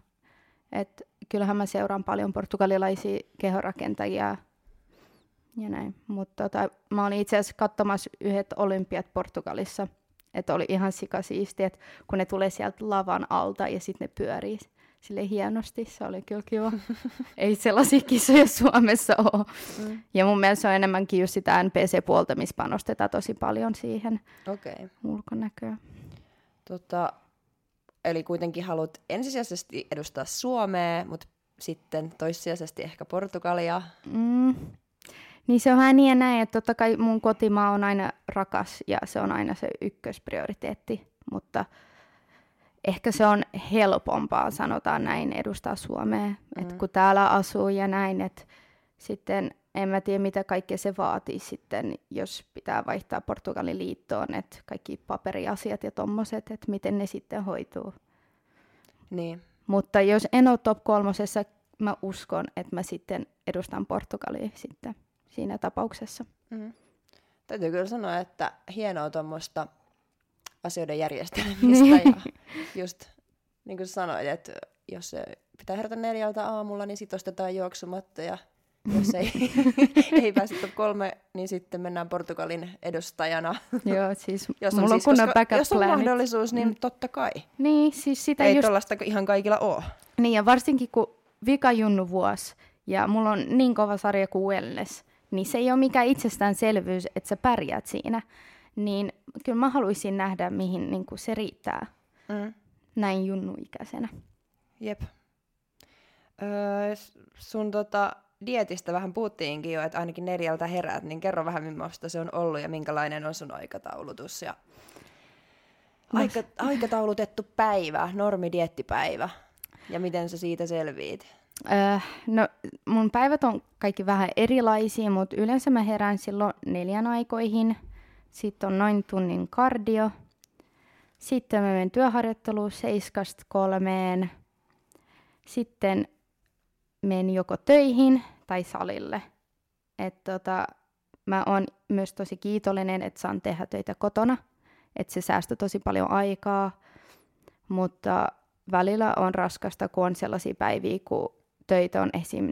Että kyllähän mä seuraan paljon portugalilaisia kehorakentajia. Ja näin. Mutta mä olin itse asiassa katsomassa yhdet olympiat Portugalissa, että oli ihan sikasiisti, että kun ne tulee sieltä lavan alta ja sitten ne pyörii silleen hienosti, se oli kyllä kiva. Ei sellaisia kisoja Suomessa ole. Ja mun mielestä se on enemmänkin just sitä NPC-puolta, missä panostetaan tosi paljon siihen ulkonäköön. Eli kuitenkin haluat ensisijaisesti edustaa Suomea, mutta sitten toissijaisesti ehkä Portugalia. Niin se on ihan niin ja näin, että totta kai mun kotimaa on aina rakas ja se on aina se ykkösprioriteetti, mutta ehkä se on helpompaa, sanotaan näin, edustaa Suomea, että kun täällä asuu ja näin, että sitten en mä tiedä mitä kaikkea se vaatii sitten, jos pitää vaihtaa Portugalin liittoon, että kaikki paperiasiat ja tommoset, että miten ne sitten hoituu. Niin. Mutta jos en ole top 3, mä uskon, että mä sitten edustan Portugalia sitten. Siinä tapauksessa. Täytyy kyllä sanoa, että hienoa tuommoista asioiden järjestelmistä. Ja just niin kuin sanoit, että jos pitää herätä 4 aamulla, niin sitten ostetaan juoksumatta. Ja jos ei pääse top 3, niin sitten mennään Portugalin edustajana. Joo, siis jos on, mulla on kunnon backup-planit. Jos on mahdollisuus, niin totta kai. Niin, siis sitä ei just tuollaista ihan kaikilla ole. Niin, ja varsinkin kun vikajunnuvuosi ja mulla on niin kova sarja kuin Wellness, niin se ei ole mikään itsestäänselvyys, että sä pärjäät siinä. Niin kyllä mä haluaisin nähdä, mihin niin kuin se riittää näin junnuikäisenä. Jep. Sun dietistä vähän puhuttiinkin jo, että ainakin 4 heräät, niin kerro vähän, millaista se on ollut ja minkälainen on sun aikataulutus. Ja aikataulutettu päivä, normidieettipäivä ja miten sä siitä selviit? No mun päivät on kaikki vähän erilaisia, mutta yleensä mä herään silloin 4 aikoihin. Sitten on noin tunnin kardio. Sitten mä menen työharjoitteluun 7-3. Sitten menen joko töihin tai salille. Mä oon myös tosi kiitollinen, että saan tehdä töitä kotona. Että se säästää tosi paljon aikaa. Mutta välillä on raskasta, kun on sellaisia päiviä, kun töitä on esim.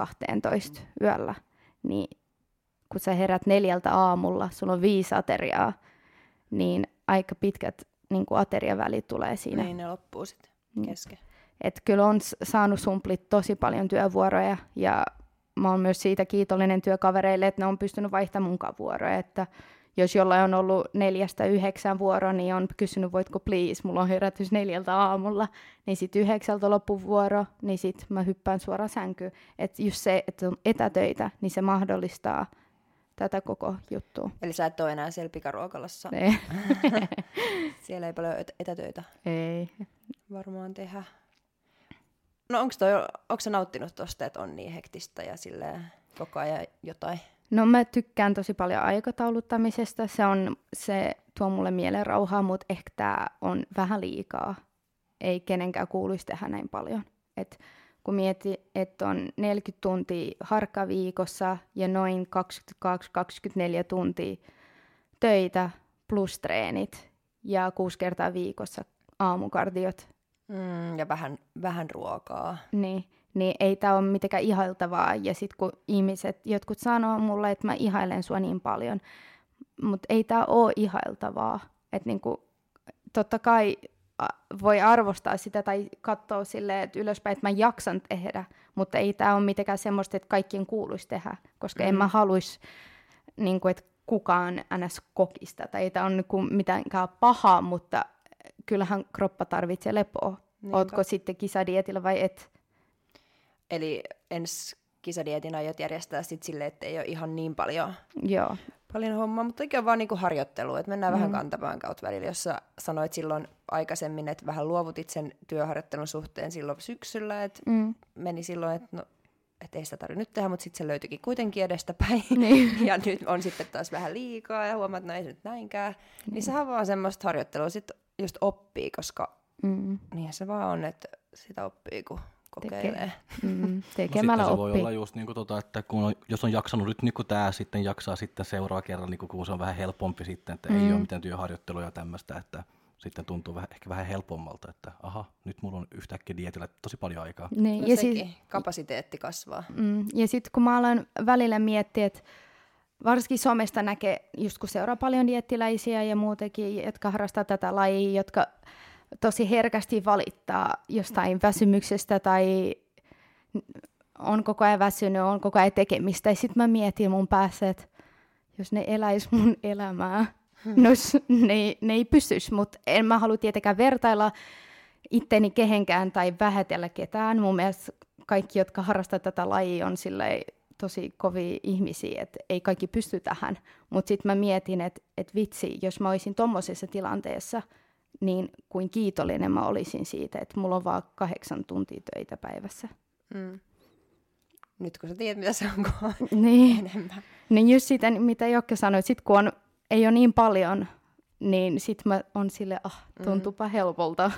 4-12 yöllä. Niin kun sä herät 4 aamulla, sulla on 5 ateriaa, niin aika pitkät niin kun ateriavälit tulee siinä. Niin, ne loppuu sitten kesken. Että kyllä on saanut sumplit tosi paljon työvuoroja ja mä oon myös siitä kiitollinen työkavereille, että ne on pystynyt vaihtamaan munkaan vuoroja. Että jos jollain on ollut 4-9 vuoro, niin on kysynyt, voitko please, mulla on herätys 4 aamulla. Niin sit 9 loppuvuoro, niin sit mä hyppään suoraan sänkyyn. Että just se, että on etätöitä, niin se mahdollistaa tätä koko juttua. Eli sä et ole enää siellä pikaruokalassa. Ei. Siellä ei paljon etätöitä. Ei. Varmaan tehdä. No onko sä nauttinut tosta, että on niin hektistä ja silleen koko ajan jotain? No mä tykkään tosi paljon aikatauluttamisesta. Se tuo mulle mielen rauhaa, mutta ehkä tää on vähän liikaa. Ei kenenkään kuuluisi tehdä näin paljon. Et kun mietin, että on 40 tuntia harkkaa viikossa ja noin 22-24 tuntia töitä plus treenit ja 6 kertaa viikossa aamukardiot. Ja vähän ruokaa. Niin ei tämä ole mitenkään ihailtavaa. Ja sitten kun jotkut sanoo mulle, että mä ihailen sua niin paljon, mutta ei tämä ole ihailtavaa. Että niinku, totta kai voi arvostaa sitä tai katsoa silleen, että ylöspäin, että mä jaksan tehdä, mutta ei tämä ole mitenkään semmoista, että kaikkien kuuluisi tehdä, koska en mä haluaisi, niinku, että kukaan ns. Kokisi tätä. Ei tämä ole niinku mitenkään pahaa, mutta kyllähän kroppa tarvitsee lepoa. Niinpä. Ootko sitten kisadietillä vai et? Eli ensi kisadietin aiot järjestää sitten silleen, että ei ole ihan niin paljon, joo. Paljon hommaa, mutta oikein on vaan niinku harjoittelu, että mennään vähän kantapään kautta välillä. Jos sä sanoit silloin aikaisemmin, että vähän luovutit sen työharjoittelun suhteen silloin syksyllä, että meni silloin, että no, et ei sitä tarvitse nyt tehdä, mutta sitten se löytyikin kuitenkin edestäpäin. Niin. Ja nyt on sitten taas vähän liikaa ja huomaat, että no ei se nyt näinkään. Niin sehän on vaan semmoista harjoittelua sitten just oppii, koska niinhän se vaan on, että sitä oppii, kun kokeilee. Tekemällä oppii. No sitten se voi olla just niinku että jos on jaksanut nyt niinku tää, sitten jaksaa sitten seuraava kerran, niinku, kun se on vähän helpompi sitten, että ei ole mitään työharjoittelua ja tämmöistä, että sitten tuntuu vähän helpommalta, että aha, nyt mulla on yhtäkkiä dietillä tosi paljon aikaa. Niin, no ja sekin, kapasiteetti kasvaa. Ja sitten kun mä aloin välillä miettiä, että varsinkin somesta näkee, just kun seuraa paljon diettiläisiä ja muutenkin, jotka harrastaa tätä lajia, jotka tosi herkästi valittaa jostain väsymyksestä tai on koko ajan väsynyt, on koko ajan tekemistä. Ja sitten mä mietin mun päässä, että jos ne eläis mun elämää, ne ei pystyisi. Mutta en mä halua tietenkään vertailla itteni kehenkään tai vähätellä ketään. Mun mielestä kaikki, jotka harrastaa tätä lajia, on silleen tosi kovia ihmisiä, että ei kaikki pysty tähän. Mutta sitten mä mietin, että vitsi, jos mä olisin tommosessa tilanteessa, niin kuin kiitollinen mä olisin siitä, että mulla on vaan 8 tuntia töitä päivässä. Nyt kun sä tiedät, mitä se on, kun on enemmän. Niin just sitä, mitä Jokke sanoi, että sit kun ei ole niin paljon, niin sit mä on silleen, tuntuupa helpolta.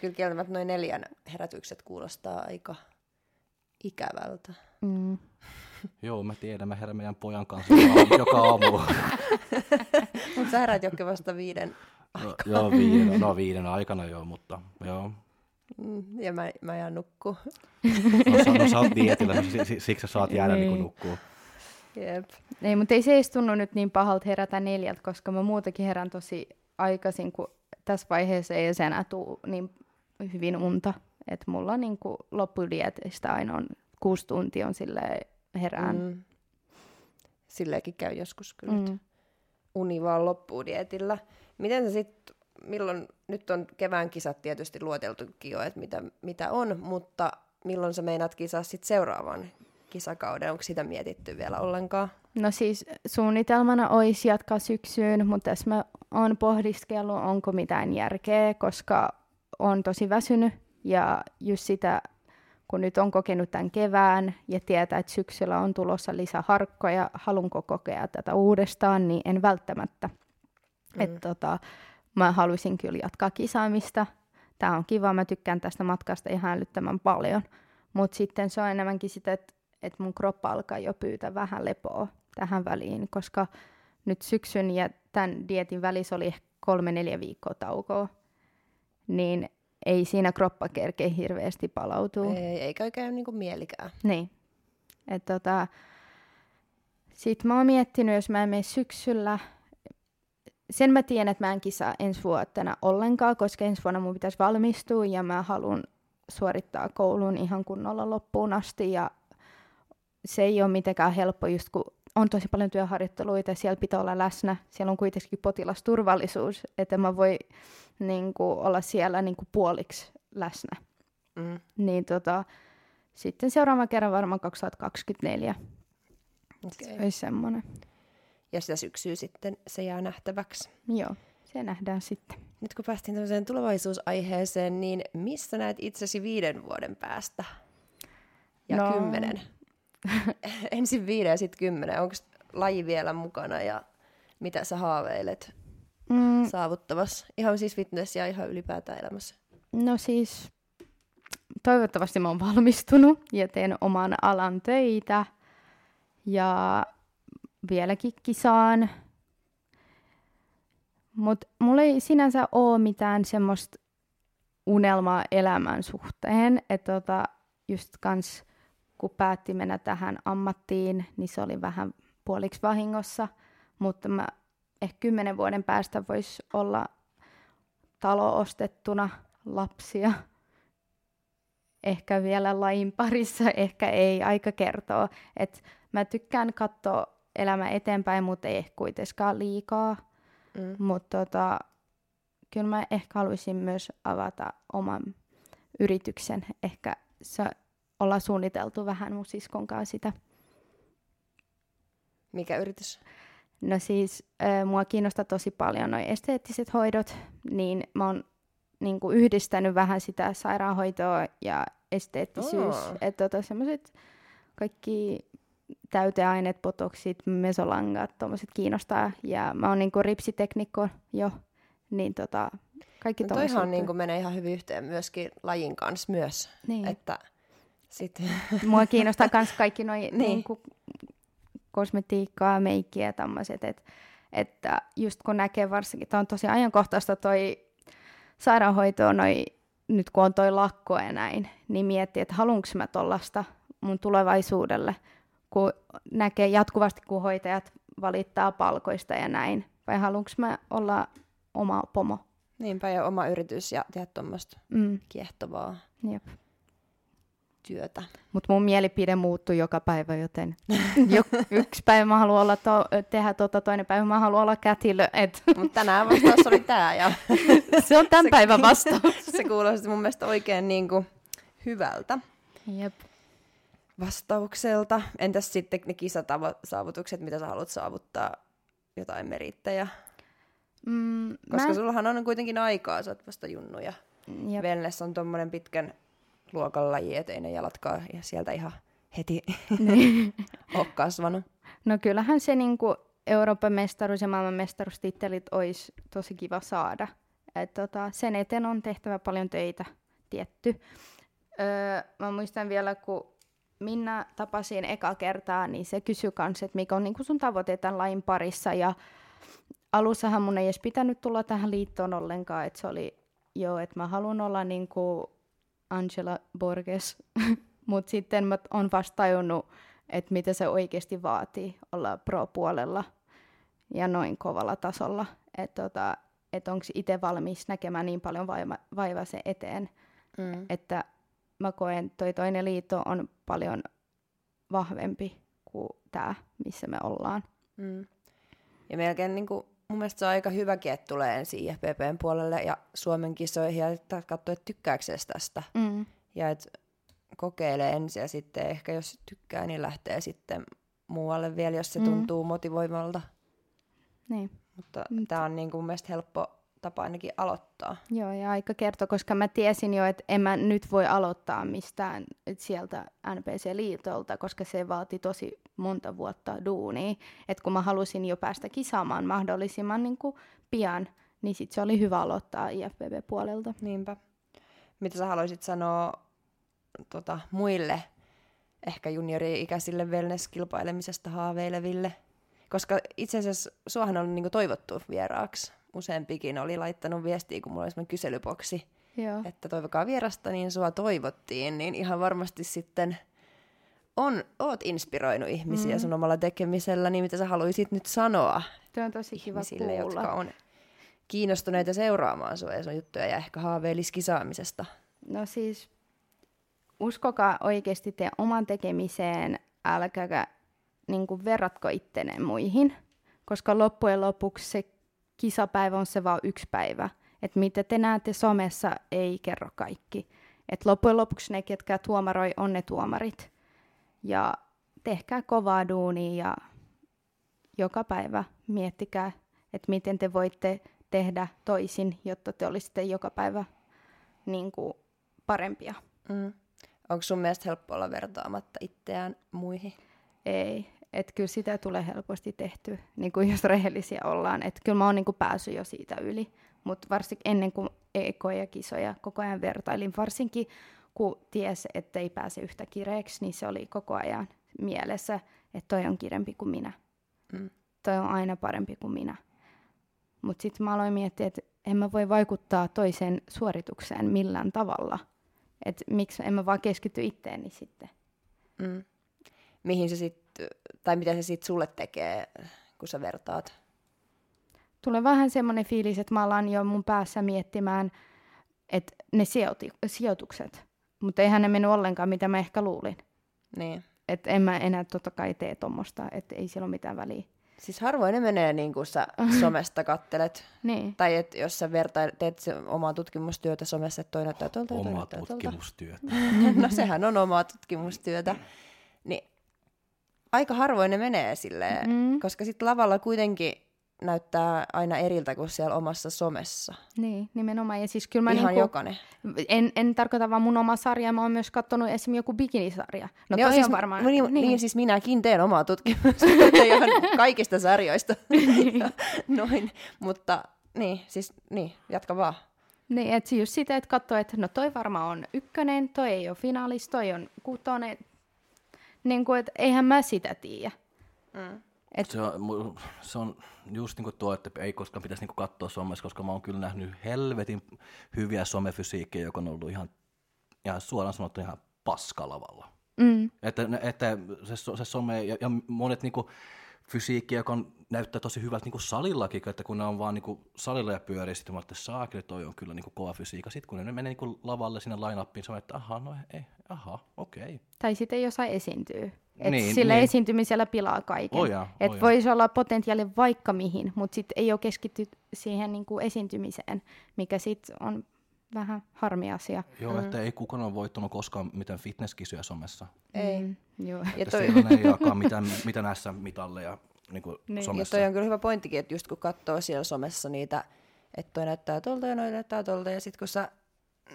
Kyllä kieltämättä noin 4 herätykset kuulostaa aika ikävältä. Joo, mä tiedän, mä herään meidän pojan kanssa joka aamu. Mut sä heräät Jokke vasta 5. Aikaan. Joo, 5 aikana joo, mutta joo. Ja mä jään nukkuu. No sä oot dietillä, siksi saat jäädä niin kuin nukkuu. Jep. Ei, mutta ei se edes tunnu nyt niin pahalta herätä 4, koska mä muutakin herän tosi aikaisin, kun tässä vaiheessa ei enää tule niin hyvin unta. Että mulla on niin kuin loppudietistä aina on 6 tuntia on silleen herään. Silleenkin käy joskus kyllä. Uni vaan loppuu dietillä. Miten sä sitten, milloin, nyt on kevään kisat tietysti luoteltukin jo, että mitä on, mutta milloin sä meinaat kisaa sitten seuraavan kisakauden? Onko sitä mietitty vielä ollenkaan? No siis suunnitelmana olisi jatkaa syksyyn, mutta tässä mä oon pohdiskellut, onko mitään järkeä, koska on tosi väsynyt ja just sitä kun nyt on kokenut tämän kevään ja tietää, että syksyllä on tulossa lisäharkkoja, halunko kokea tätä uudestaan, niin en välttämättä. Mä haluaisin kyllä jatkaa kisaamista. Tämä on kiva, mä tykkään tästä matkasta ihan älyttömän paljon. Mutta sitten se on enemmänkin sitä, että mun kroppa alkaa jo pyytää vähän lepoa tähän väliin, koska nyt syksyn ja tämän dietin välissä oli 3-4 viikkoa taukoa, niin ei siinä kroppa kerkeä hirveästi palautuu. Eikä oikein niinku mielikään. Niin. Sitten mä oon miettinyt, jos mä en mene syksyllä, sen mä tiedän, että mä en kisaa ensi vuotena ollenkaan, koska ensi vuonna mun pitäisi valmistua ja mä haluan suorittaa koulun ihan kunnolla loppuun asti. Ja se ei ole mitenkään helppo, just kun on tosi paljon työharjoitteluita, siellä pitää olla läsnä. Siellä on kuitenkin potilasturvallisuus, että mä voi olla siellä puoliksi läsnä. Mm. Niin sitten seuraava kerran varmaan 2024. Okay. Se olisi semmoinen. Ja sitä syksyä sitten se jää nähtäväksi. Joo, se nähdään sitten. Nyt kun päästiin tämmöiseen tulevaisuusaiheeseen, niin missä näet itsesi 5 vuoden päästä? Ja 10. Ensin 5 ja sitten 10. Onko laji vielä mukana ja mitä sä haaveilet saavuttavassa? Ihan siis fitness ja ihan ylipäätään elämässä. No siis toivottavasti mä oon valmistunut ja teen oman alan töitä ja vieläkin kisaan. Mutta mulla ei sinänsä ole mitään semmoista unelmaa elämän suhteen. Että just kans kun päätti mennä tähän ammattiin, niin se oli vähän puoliksi vahingossa. Mutta mä ehkä 10 vuoden päästä voisi olla talo ostettuna, lapsia. Ehkä vielä lajin parissa, ehkä ei, aika kertoo. Et mä tykkään katsoa elämä eteenpäin, mutta ei ehkä kuitenkaan liikaa. Mutta kyllä mä ehkä haluaisin myös avata oman yrityksen. Ehkä ollaan suunniteltu vähän mun siskon kanssa sitä. Mikä yritys? No siis mua kiinnostaa tosi paljon noi esteettiset hoidot, niin mä oon yhdistänyt vähän sitä sairaanhoitoa ja esteettisyys. Että semmoiset kaikki täyteaineet, botoksit, mesolangat, tuommoiset kiinnostaa. Ja mä oon ripsiteknikko jo, niin kaikki no tuommoiset. Toihan menee ihan hyvin yhteen myöskin lajin kanssa myös. Niin. Että sit. Mua kiinnostaa myös kaikki noi kosmetiikkaa, meikkiä ja tämmöiset. Että just kun näkee varsinkin, tämä on tosi ajankohtaista toi sairaanhoito, nyt kun on toi lakko ja näin, niin miettii, että haluanko mä tollaista mun tulevaisuudelle, kun näkee jatkuvasti, kun hoitajat valittaa palkoista ja näin. Vai haluanko mä olla oma pomo? Niinpä, ja oma yritys ja tehdä tuommoista kiehtovaa työtä. Mutta mun mielipide muuttuu joka päivä, joten yksi päivä mä haluan olla tehdä toinen päivä mä haluan olla kätilö. Mutta tänään vastaus oli tää. Ja se on tämän päivän vastaus. Se kuulosti mun mielestä oikein hyvältä. Jep. Vastaukselta. Entäs sitten ne kisasaavutukset, mitä sä haluat saavuttaa, jotain merittäjä? Koska sullahan on kuitenkin aikaa, sä oot vasta junnu ja wellness on tommonen pitkän luokan laji, ettei ne jalatkaan ja sieltä ihan heti ole kasvanut. No kyllähän se Euroopan mestaruus ja maailman mestaruustittelit olisi tosi kiva saada. Sen eteen on tehtävä paljon töitä, tietty. Mä muistan vielä, kun Minna tapasin eka kertaa, niin se kysyi kans, että mikä on sun tavoite tämän lajin parissa. Ja alussahan mun ei edes pitänyt tulla tähän liittoon ollenkaan, että se oli, että mä haluan olla Angela Borges. Mutta sitten mä oon vasta tajunnut, että mitä se oikeasti vaatii olla pro-puolella ja noin kovalla tasolla. Että onko itse valmis näkemään niin paljon vaivaa sen eteen, että mä koen, toi toinen liitto on paljon vahvempi kuin tää, missä me ollaan. Ja melkein mun mielestä se on aika hyväkin, että tulee ensin IFBBn puolelle ja Suomen kisoihin ja katsoa, että tykkääksesi tästä. Ja että kokeilee ensin ja sitten ehkä jos tykkää, niin lähtee sitten muualle vielä, jos se tuntuu motivoimalta. Niin. Mutta tää on mun mielestä helppo tapa ainakin aloittaa. Joo, ja aika kertoi, koska mä tiesin jo, että en mä nyt voi aloittaa mistään sieltä NPC-liitolta, koska se vaati tosi monta vuotta duunia. Että kun mä halusin jo päästä kisaamaan mahdollisimman niin kuin pian, niin sit se oli hyvä aloittaa IFBB-puolelta. Niinpä. Mitä sä haluaisit sanoa muille, ehkä juniori-ikäisille wellness-kilpailemisesta haaveileville? Koska itse asiassa suahan on niinku toivottu vieraaksi. Useampikin oli laittanut viestiä, kun mulla oli semmoinen kyselyboksi, joo, että toivokaa vierasta, niin sua toivottiin. Niin ihan varmasti sitten oot inspiroinut ihmisiä sun omalla tekemisellä, niin mitä sä haluaisit nyt sanoa on tosi kiva ihmisille, kuulla, jotka on kiinnostuneita seuraamaan sua ja sun juttuja ja ehkä haaveilisi kisaamisesta? No siis, uskokaa oikeasti teidän oman tekemiseen, älkääkä niinku verratko ittenne muihin, koska loppujen lopuksi se kisapäivä on se vaan yksi päivä. Että mitä te näette somessa, ei kerro kaikki. Että loppujen lopuksi ne, ketkä tuomaroi, on ne tuomarit. Ja tehkää kovaa duunia ja joka päivä miettikää, että miten te voitte tehdä toisin, jotta te olisitte joka päivä niinku parempia. Mm. Onko sun mielestä helppo olla vertaamatta itseään muihin? Ei, että kyllä sitä tulee helposti tehty, niin kuin jos rehellisiä ollaan. Että kyllä mä oon niin kuin päässyt jo siitä yli, mutta varsinkin ennen kuin ekoja kisoja koko ajan vertailin. Varsinkin kun ties, että ei pääse yhtä kireeksi, niin se oli koko ajan mielessä, että toi on kirempi kuin minä. Mm. Toi on aina parempi kuin minä. Mutta sitten mä aloin miettiä, että en mä voi vaikuttaa toisen suoritukseen millään tavalla. Että miksi en mä vaan keskity itteeni sitten. Mm. Mihin se sitten, tai mitä se sitten sulle tekee, kun sä vertaat? Tulee vähän semmoinen fiilis, että mä alan jo mun päässä miettimään, että ne sijoitukset. Mutta eihän ne mennyt ollenkaan, mitä mä ehkä luulin. Niin. Että en mä enää totta kai tee tommosta, että ei sillä ole mitään väliä. Siis harvoin ne menee niin kuin sä somesta kattelet. Niin. Tai et, jos sä teet omaa tutkimustyötä somessa, että toi näyttää tuolta. Omaa tutkimustyötä. No sehän on omaa tutkimustyötä. Niin. Aika harvoin ne menee silleen, koska sitten lavalla kuitenkin näyttää aina eriltä kuin siellä omassa somessa. Niin, nimenomaan. Ja siis kyllä mä ihan jokainen. En tarkoita vaan mun omaa sarjaa, mä oon myös katsonut esimerkiksi joku bikinisarja. No tosiaan siis, varmaan. Niin, siis minäkin teen omaa tutkimusta ihan kaikista sarjoista. Noin, mutta niin, siis niin, jatka vaan. Niin, että just sitä, että katsoo, että no toi varmaan on ykkönen, toi ei ole finaalis, toi on kutonen. Niin kuin, että eihän mä sitä tiedä. Mm. Se on just niin kuin tuo, että ei koskaan pitäisi niin kuin katsoa somessa, koska mä oon kyllä nähnyt helvetin hyviä somefysiikkejä, joka on ollut ihan suoraan sanottu ihan paskalavalla. Mm. Että se some ja monet niin kuin fysiikkiä, joka näyttää tosi hyvältä niin kuin salillakin, että kun ne on vaan niin kuin salilla ja pyörii, sitten mä oon, että saakeli, toi on kyllä niin kuin kova fysiikka. Sitten kun ne menee niin kuin lavalle sinne line-upiin, se on, että okei. Okay. Tai sitten ei osaa esiintyä. Niin, sillä esiintymisellä pilaa kaiken. Että voisi olla potentiaali vaikka mihin, mutta sitten ei ole keskittynyt siihen niin kuin esiintymiseen, mikä sitten on vähän harmi asia. Joo, että ei kukaan ole voittanut koskaan mitään fitnesskisoja somessa. Ei. Joo. Että siellä ei jakaa mitä näissä mitalleja niin. Somessa. Ja toi on kyllä hyvä pointtikin, että just kun katsoo siellä somessa niitä, että toi näyttää tuolta ja noi näyttää tuolta, ja sitten kun sä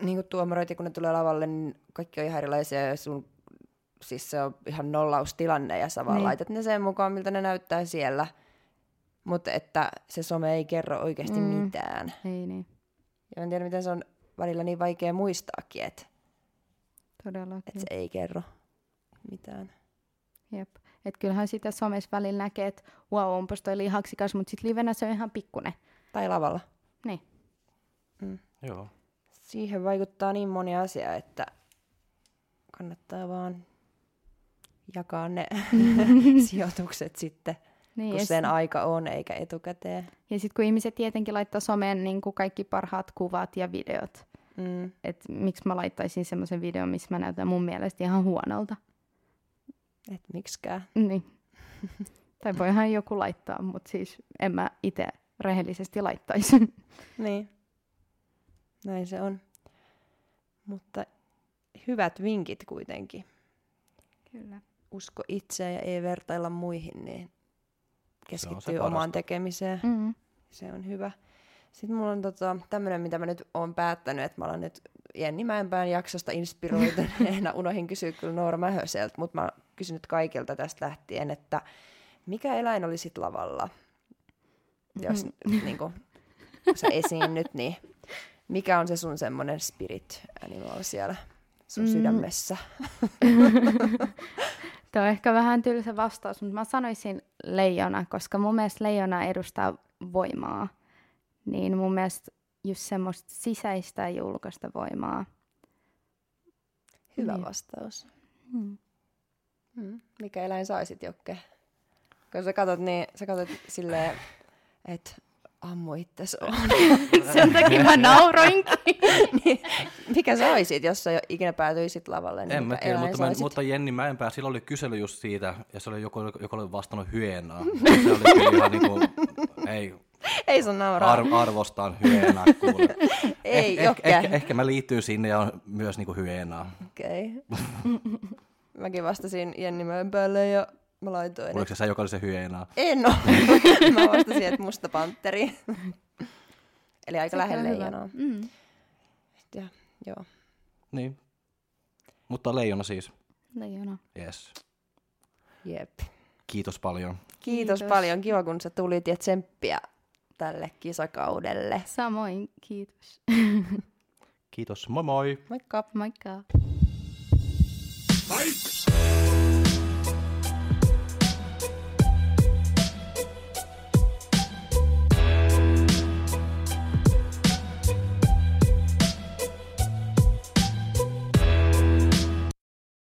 niin tuomaroit ja kun ne tulee lavalle, niin kaikki on ihan erilaisia ja sun siis se on ihan nollaustilanne ja sä vaan laitat ne sen mukaan, miltä ne näyttää siellä. Mutta että se some ei kerro oikeasti mitään. Ei niin. Ja en tiedä, miten se on välillä niin vaikea muistaakin, että et se ei kerro mitään. Jep. Et kyllähän sitä somessa välillä näkee, että wow, onpas toi lihaksikas, mutta sit livenä se on ihan pikkunen. Tai lavalla. Niin. Mm. Joo. Siihen vaikuttaa niin moni asia, että kannattaa vaan jakaa ne sijoitukset sitten, niin, kun sen aika on, eikä etukäteen. Ja sitten kun ihmiset tietenkin laittaa someen niin kuin kaikki parhaat kuvat ja videot, että miksi mä laittaisin semmoisen videon, missä mä näytän mun mielestä ihan huonolta. Et miksikään. Niin. Tai voihan joku laittaa, mutta siis en mä itse rehellisesti laittaisi. Niin. Näin se on. Mutta hyvät vinkit kuitenkin. Kyllä. Usko itseä ja ei vertailla muihin, niin keskittyy omaan tekemiseen. Mm-hmm. Se on hyvä. Sitten mulla on tämmöinen, mitä mä nyt oon päättänyt, että mä alan nyt Jenni Mäenpään jaksosta inspiroituneena. Unohin kysyä kyllä Noora Mähöseltä, mutta mä kysyn nyt kaikilta tästä lähtien, että mikä eläin oli sit lavalla? Jos niinku, sä esiinnyt, niin mikä on se sun semmonen spirit animal siellä sun sydämessä? Tuo on ehkä vähän tylsä vastaus, mutta mä sanoisin leijona, koska mun mielestä leijona edustaa voimaa. Niin mun mielestä just semmoista sisäistä ja julkaista voimaa. Hyvä vastaus. Mikä eläin saisit, Jokke? Kun sä katsot silleen, että ammu itses on. Sen takia mä nauroinkin. Niin, mikä sä oisit, jos sä ikinä päätyisit lavalle? Niin en mä tiedä, mutta Jenni Mäenpää, sillä oli kysely just siitä, ja se oli joku oli vastannut hyeenaa. Se oli ihan niin kuin, ei sun nauraa. Arvostan hyeenaa, kuule. Ei, Jokke. Ehkä mä liittyy sinne ja on myös niin kuin hyeenaa. Okei. Okay. Mäkin vastasin Jenni Mäenpäälle ja mä laitoin. Oliko sä, joka oli se hyeenaa? En ole. Mä vastasin, että musta pantteri. Eli aika lähellä leijonaa. Mm. Ja, joo. Niin. Mutta leijona siis. Leijona. Yes. Jep. Kiitos paljon. Kiitos paljon. Kiva, kun sä tulit ja tsemppiä tälle kisakaudelle. Samoin, kiitos. Kiitos. Moi moi. Moikka. Moikka.